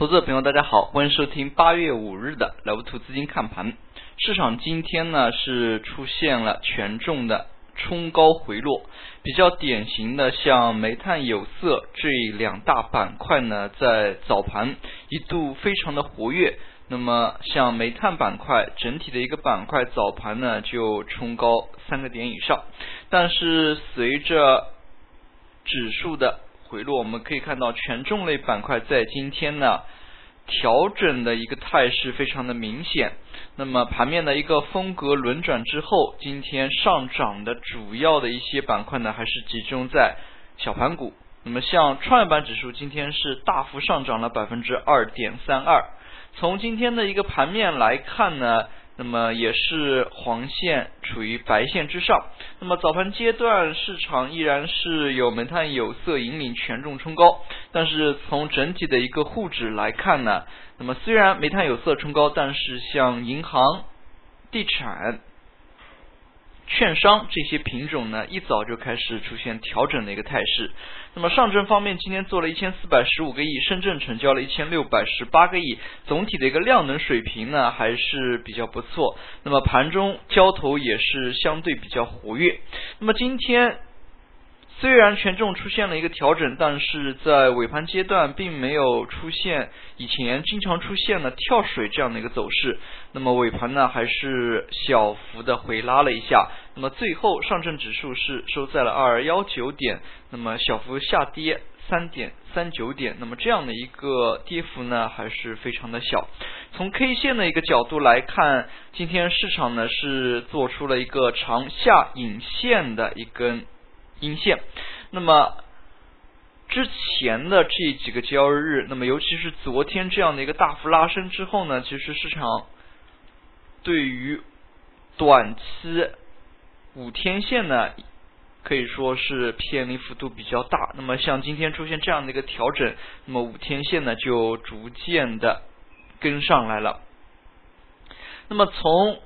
投资者朋友大家好，欢迎收听8月5日的莱富途资金看盘。市场今天呢是出现了权重的冲高回落，比较典型的像煤炭、有色这两大板块呢在早盘一度非常的活跃，那么像煤炭板块整体的一个板块早盘呢就冲高3个点以上，但是随着指数的回落，我们可以看到权重类板块在今天呢调整的一个态势非常的明显。那么盘面的一个风格轮转之后，今天上涨的主要的一些板块呢还是集中在小盘股。那么像创业板指数今天是大幅上涨了 2.32%，从今天的一个盘面来看呢，那么也是黄线处于白线之上。那么早盘阶段市场依然是有煤炭、有色引领权重冲高，但是从整体的一个沪指来看呢，那么虽然煤炭、有色冲高，但是像银行、地产、券商这些品种呢一早就开始出现调整的一个态势。那么上证方面今天做了1415个亿，深圳成交了1618个亿，总体的一个量能水平呢还是比较不错。那么盘中交投也是相对比较活跃。那么今天虽然权重出现了一个调整，但是在尾盘阶段并没有出现以前经常出现的跳水这样的一个走势，那么尾盘呢还是小幅的回拉了一下，那么最后上证指数是收在了2219点，那么小幅下跌3.39点，那么这样的一个跌幅呢还是非常的小。从 K 线的一个角度来看，今天市场呢是做出了一个长下影线的一根阴线，那么之前的这几个交易日，那么尤其是昨天这样的一个大幅拉升之后呢，其实市场对于短期5天线呢可以说是偏离幅度比较大，那么像今天出现这样的一个调整，那么5天线呢就逐渐的跟上来了。那么从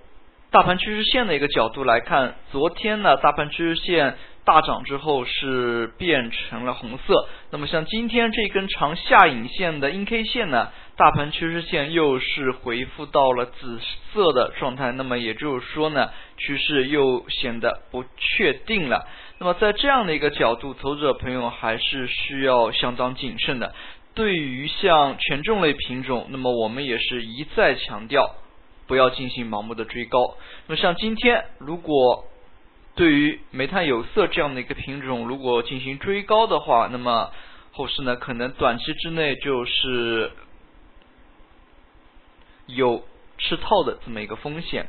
大盘趋势线的一个角度来看，昨天呢大盘趋势线大涨之后是变成了红色，那么像今天这根长下影线的阴 K 线呢，大盘趋势线又是回复到了紫色的状态，那么也就是说呢趋势又显得不确定了。那么在这样的一个角度，投资者朋友还是需要相当谨慎的。对于像权重类品种，那么我们也是一再强调不要进行盲目的追高。那么像今天如果对于煤炭、有色这样的一个品种如果进行追高的话，那么后市呢可能短期之内就是有吃套的这么一个风险。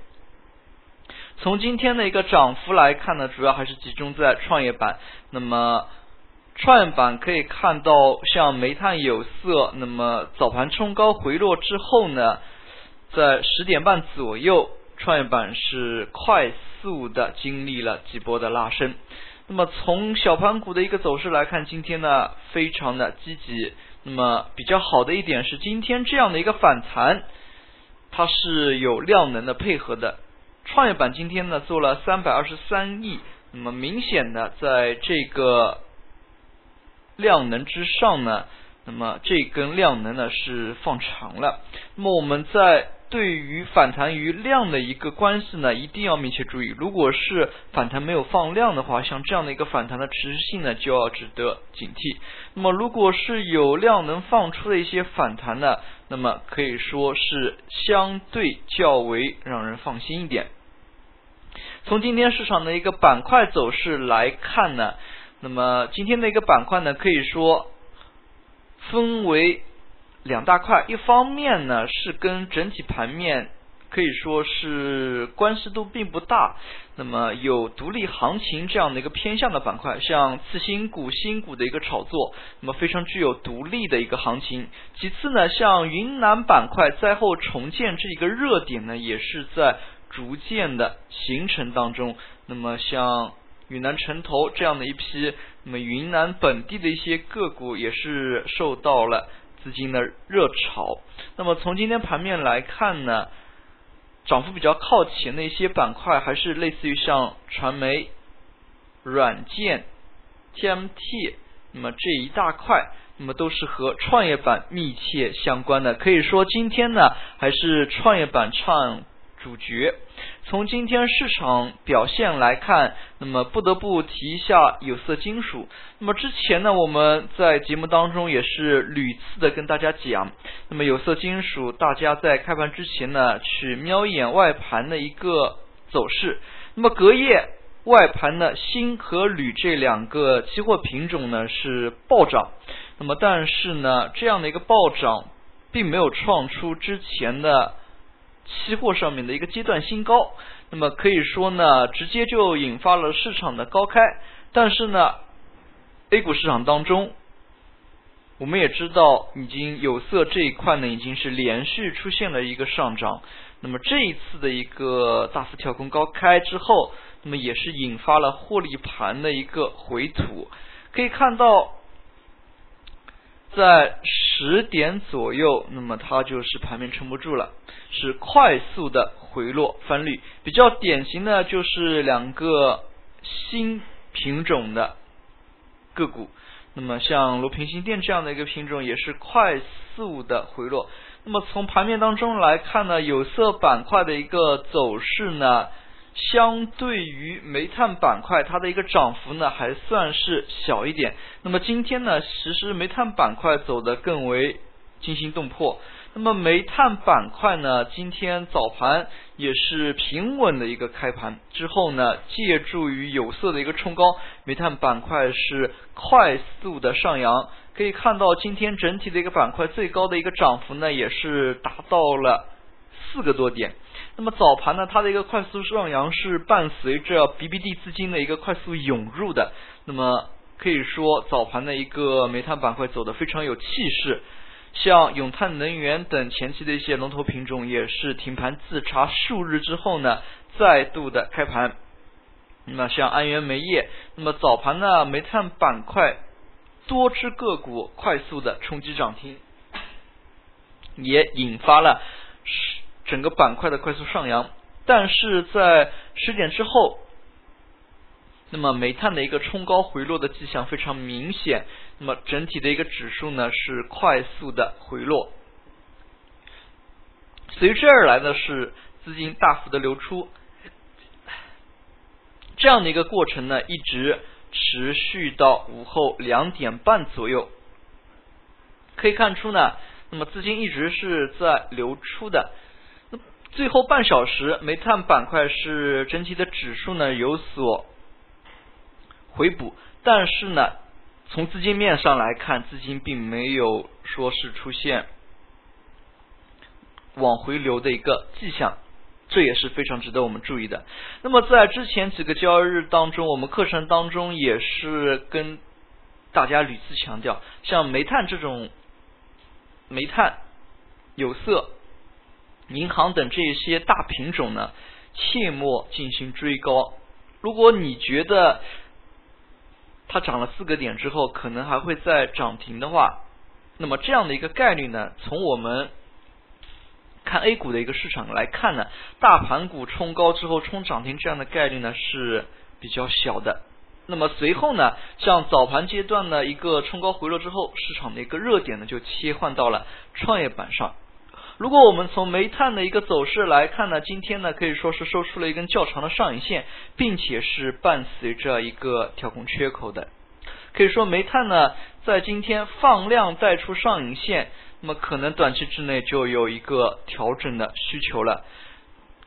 从今天的一个涨幅来看呢，主要还是集中在创业板。那么创业板可以看到像煤炭、有色，那么早盘冲高回落之后呢，在10点半左右创业板是快速的经历了几波的拉升。那么从小盘股的一个走势来看，今天呢非常的积极，那么比较好的一点是今天这样的一个反弹它是有量能的配合的。创业板今天呢做了323亿，那么明显的在这个量能之上呢，那么这根量能呢是放长了。那么我们在对于反弹与量的一个关系呢一定要密切注意，如果是反弹没有放量的话，像这样的一个反弹的持续性呢就要值得警惕。那么如果是有量能放出的一些反弹呢，那么可以说是相对较为让人放心一点。从今天市场的一个板块走势来看呢，那么今天的一个板块呢可以说分为两大块，一方面呢是跟整体盘面可以说是关系度并不大，那么有独立行情这样的一个偏向的板块，像次新股、新股的一个炒作，那么非常具有独立的一个行情。其次呢，像云南板块灾后重建这一个热点呢也是在逐渐的形成当中，那么像云南城投这样的一批，那么云南本地的一些个股也是受到了资金的热潮。那么从今天盘面来看呢，涨幅比较靠前的一些板块还是类似于像传媒、软件、TMT，那么这一大块，那么都是和创业板密切相关的。可以说今天呢还是创业板唱主角。从今天市场表现来看，那么不得不提一下有色金属。那么之前呢我们在节目当中也是屡次的跟大家讲，那么有色金属大家在开盘之前呢去瞄一眼外盘的一个走势。那么隔夜外盘呢锌和铝这两个期货品种呢是暴涨，那么但是呢这样的一个暴涨并没有创出之前的期货上面的一个阶段新高，那么可以说呢直接就引发了市场的高开。但是呢 A 股市场当中我们也知道已经有色这一块呢已经是连续出现了一个上涨，那么这一次的一个大幅跳空高开之后，那么也是引发了获利盘的一个回吐。可以看到在10点左右，那么它就是盘面撑不住了，是快速的回落翻绿。比较典型的就是两个新品种的个股，那么像罗平新电这样的一个品种也是快速的回落。那么从盘面当中来看呢，有色板块的一个走势呢相对于煤炭板块它的一个涨幅呢还算是小一点。那么今天呢其实煤炭板块走得更为惊心动魄，那么煤炭板块呢今天早盘也是平稳的一个开盘之后呢，借助于有色的一个冲高，煤炭板块是快速的上扬。可以看到今天整体的一个板块最高的一个涨幅呢也是达到了4个多点。那么早盘呢它的一个快速上扬是伴随着 BBD 资金的一个快速涌入的，那么可以说早盘的一个煤炭板块走得非常有气势，像永碳能源等前期的一些龙头品种也是停盘自查数日之后呢再度的开盘。那么像安源煤业，那么早盘呢煤炭板块多只个股快速的冲击涨停，也引发了整个板块的快速上扬。但是在10点之后，那么煤炭的一个冲高回落的迹象非常明显，那么整体的一个指数呢是快速的回落。随之而来的是资金大幅的流出，这样的一个过程呢一直持续到午后2点半左右。可以看出呢那么资金一直是在流出的。最后半小时煤炭板块是整体的指数呢有所回补，但是呢从资金面上来看资金并没有说是出现往回流的一个迹象，这也是非常值得我们注意的。那么在之前几个交易日当中我们课程当中也是跟大家屡次强调，像煤炭这种煤炭、有色、银行等这些大品种呢切莫进行追高。如果你觉得它涨了4个点之后可能还会再涨停的话，那么这样的一个概率呢从我们看 A 股的一个市场来看呢，大盘股冲高之后冲涨停这样的概率呢是比较小的。那么随后呢像早盘阶段的一个冲高回落之后，市场的一个热点呢就切换到了创业板上。如果我们从煤炭的一个走势来看呢，今天呢可以说是收出了一根较长的上影线，并且是伴随着一个跳空缺口的。可以说煤炭呢在今天放量带出上影线，那么可能短期之内就有一个调整的需求了。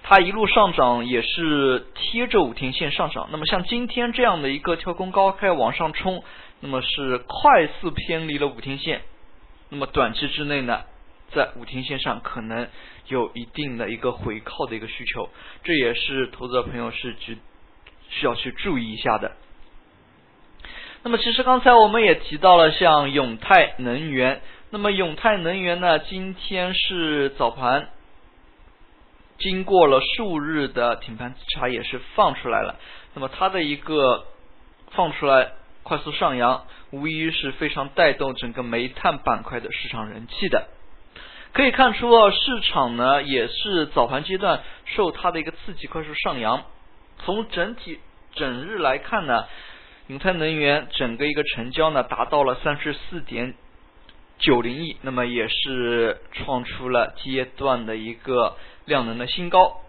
它一路上涨也是贴着5天线上涨，那么像今天这样的一个跳空高开往上冲，那么是快速偏离了5天线，那么短期之内呢在5天线上可能有一定的一个回靠的一个需求，这也是投资者朋友是需要去注意一下的。那么其实刚才我们也提到了像永泰能源，那么永泰能源呢今天是早盘经过了数日的停盘自查也是放出来了，那么它的一个放出来快速上扬无疑是非常带动整个煤炭板块的市场人气的。可以看出啊，市场呢也是早盘阶段受它的一个刺激快速上扬。从整日来看呢，永泰能源整个一个成交呢达到了 34.90 亿，那么也是创出了阶段的一个量能的新高。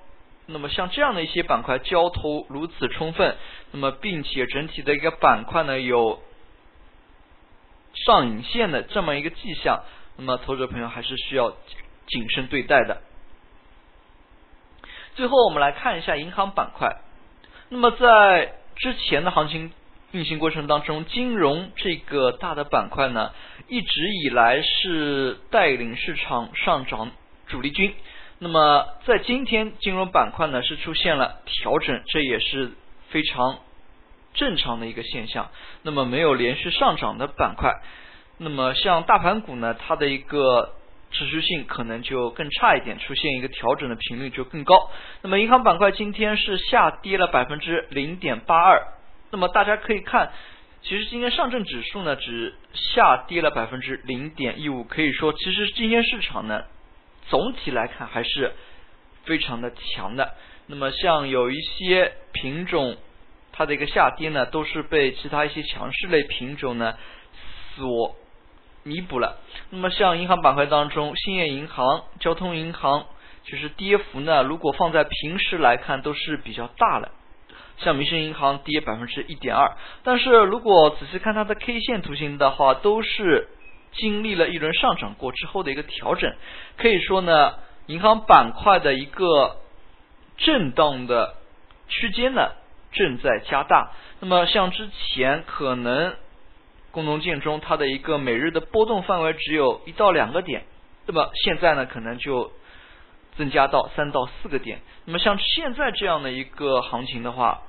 那么像这样的一些板块交投如此充分，那么并且整体的一个板块呢有上影线的这么一个迹象，那么投资者朋友还是需要谨慎对待的。最后我们来看一下银行板块。那么在之前的行情运行过程当中，金融这个大的板块呢一直以来是带领市场上涨主力军，那么在今天金融板块呢是出现了调整，这也是非常正常的一个现象。那么没有连续上涨的板块，那么像大盘股呢它的一个持续性可能就更差一点，出现一个调整的频率就更高。那么银行板块今天是下跌了 0.82%， 那么大家可以看其实今天上证指数呢只下跌了 0.15%， 可以说其实今天市场呢总体来看还是非常的强的。那么像有一些品种它的一个下跌呢都是被其他一些强势类品种呢所弥补了。那么像银行板块当中，兴业银行、交通银行就是跌幅呢如果放在平时来看都是比较大的，像民生银行跌 1.2%， 但是如果仔细看它的 K 线图形的话，都是经历了一轮上涨过之后的一个调整。可以说呢银行板块的一个震荡的区间呢正在加大。那么像之前可能工农建中它的一个每日的波动范围只有1到2个点，那么现在呢可能就增加到3到4个点。那么像现在这样的一个行情的话，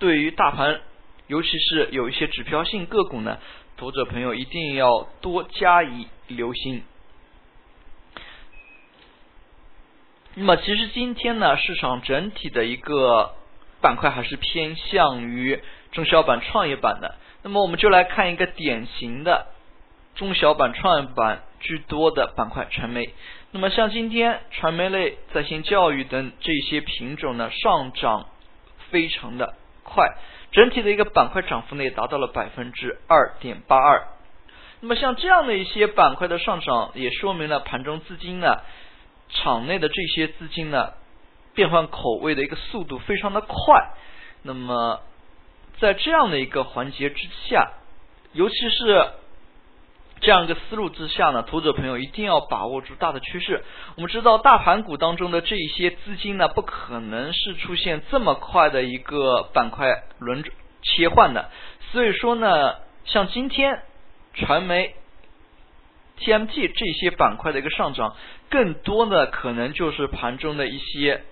对于大盘尤其是有一些指标性个股呢，投资者朋友一定要多加以留心。那么其实今天呢市场整体的一个板块还是偏向于中小板、创业板的。那么我们就来看一个典型的中小板、创业板居多的板块——传媒。那么像今天传媒类、在线教育等这些品种呢，上涨非常的快，整体的一个板块涨幅呢也达到了 2.82%。 那么像这样的一些板块的上涨，也说明了盘中资金呢，场内的这些资金呢，变换口味的一个速度非常的快。那么在这样的一个环节之下，尤其是这样一个思路之下呢，投资者朋友一定要把握住大的趋势。我们知道大盘股当中的这一些资金呢不可能是出现这么快的一个板块轮切换的，所以说呢像今天传媒、 TMT 这些板块的一个上涨，更多的可能就是盘中的一些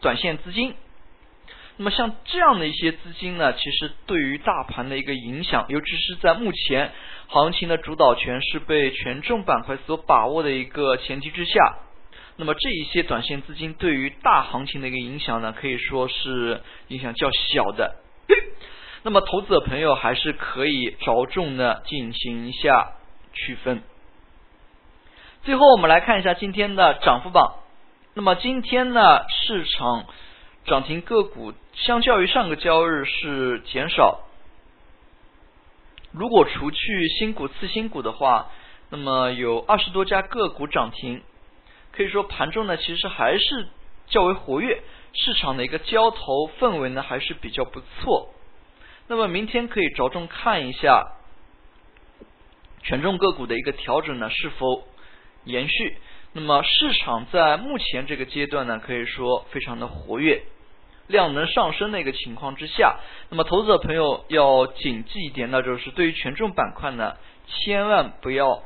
短线资金。那么像这样的一些资金呢，其实对于大盘的一个影响，尤其是在目前行情的主导权是被权重板块所把握的一个前提之下，那么这一些短线资金对于大行情的一个影响呢，可以说是影响较小的。那么投资者朋友还是可以着重的进行一下区分。最后我们来看一下今天的涨幅榜。那么今天呢市场涨停个股相较于上个交易日是减少，如果除去新股、次新股的话，那么有20多家个股涨停，可以说盘中呢其实还是较为活跃，市场的一个交投氛围呢还是比较不错。那么明天可以着重看一下权重个股的一个调整呢是否延续。那么市场在目前这个阶段呢可以说非常的活跃，量能上升的一个情况之下，那么投资者朋友要谨记一点，那就是对于权重板块呢千万不要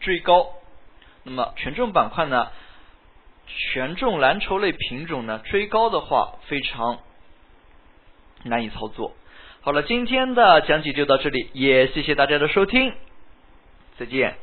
追高。那么权重板块呢，权重蓝筹类品种呢追高的话非常难以操作。好了，今天的讲解就到这里，也谢谢大家的收听，再见。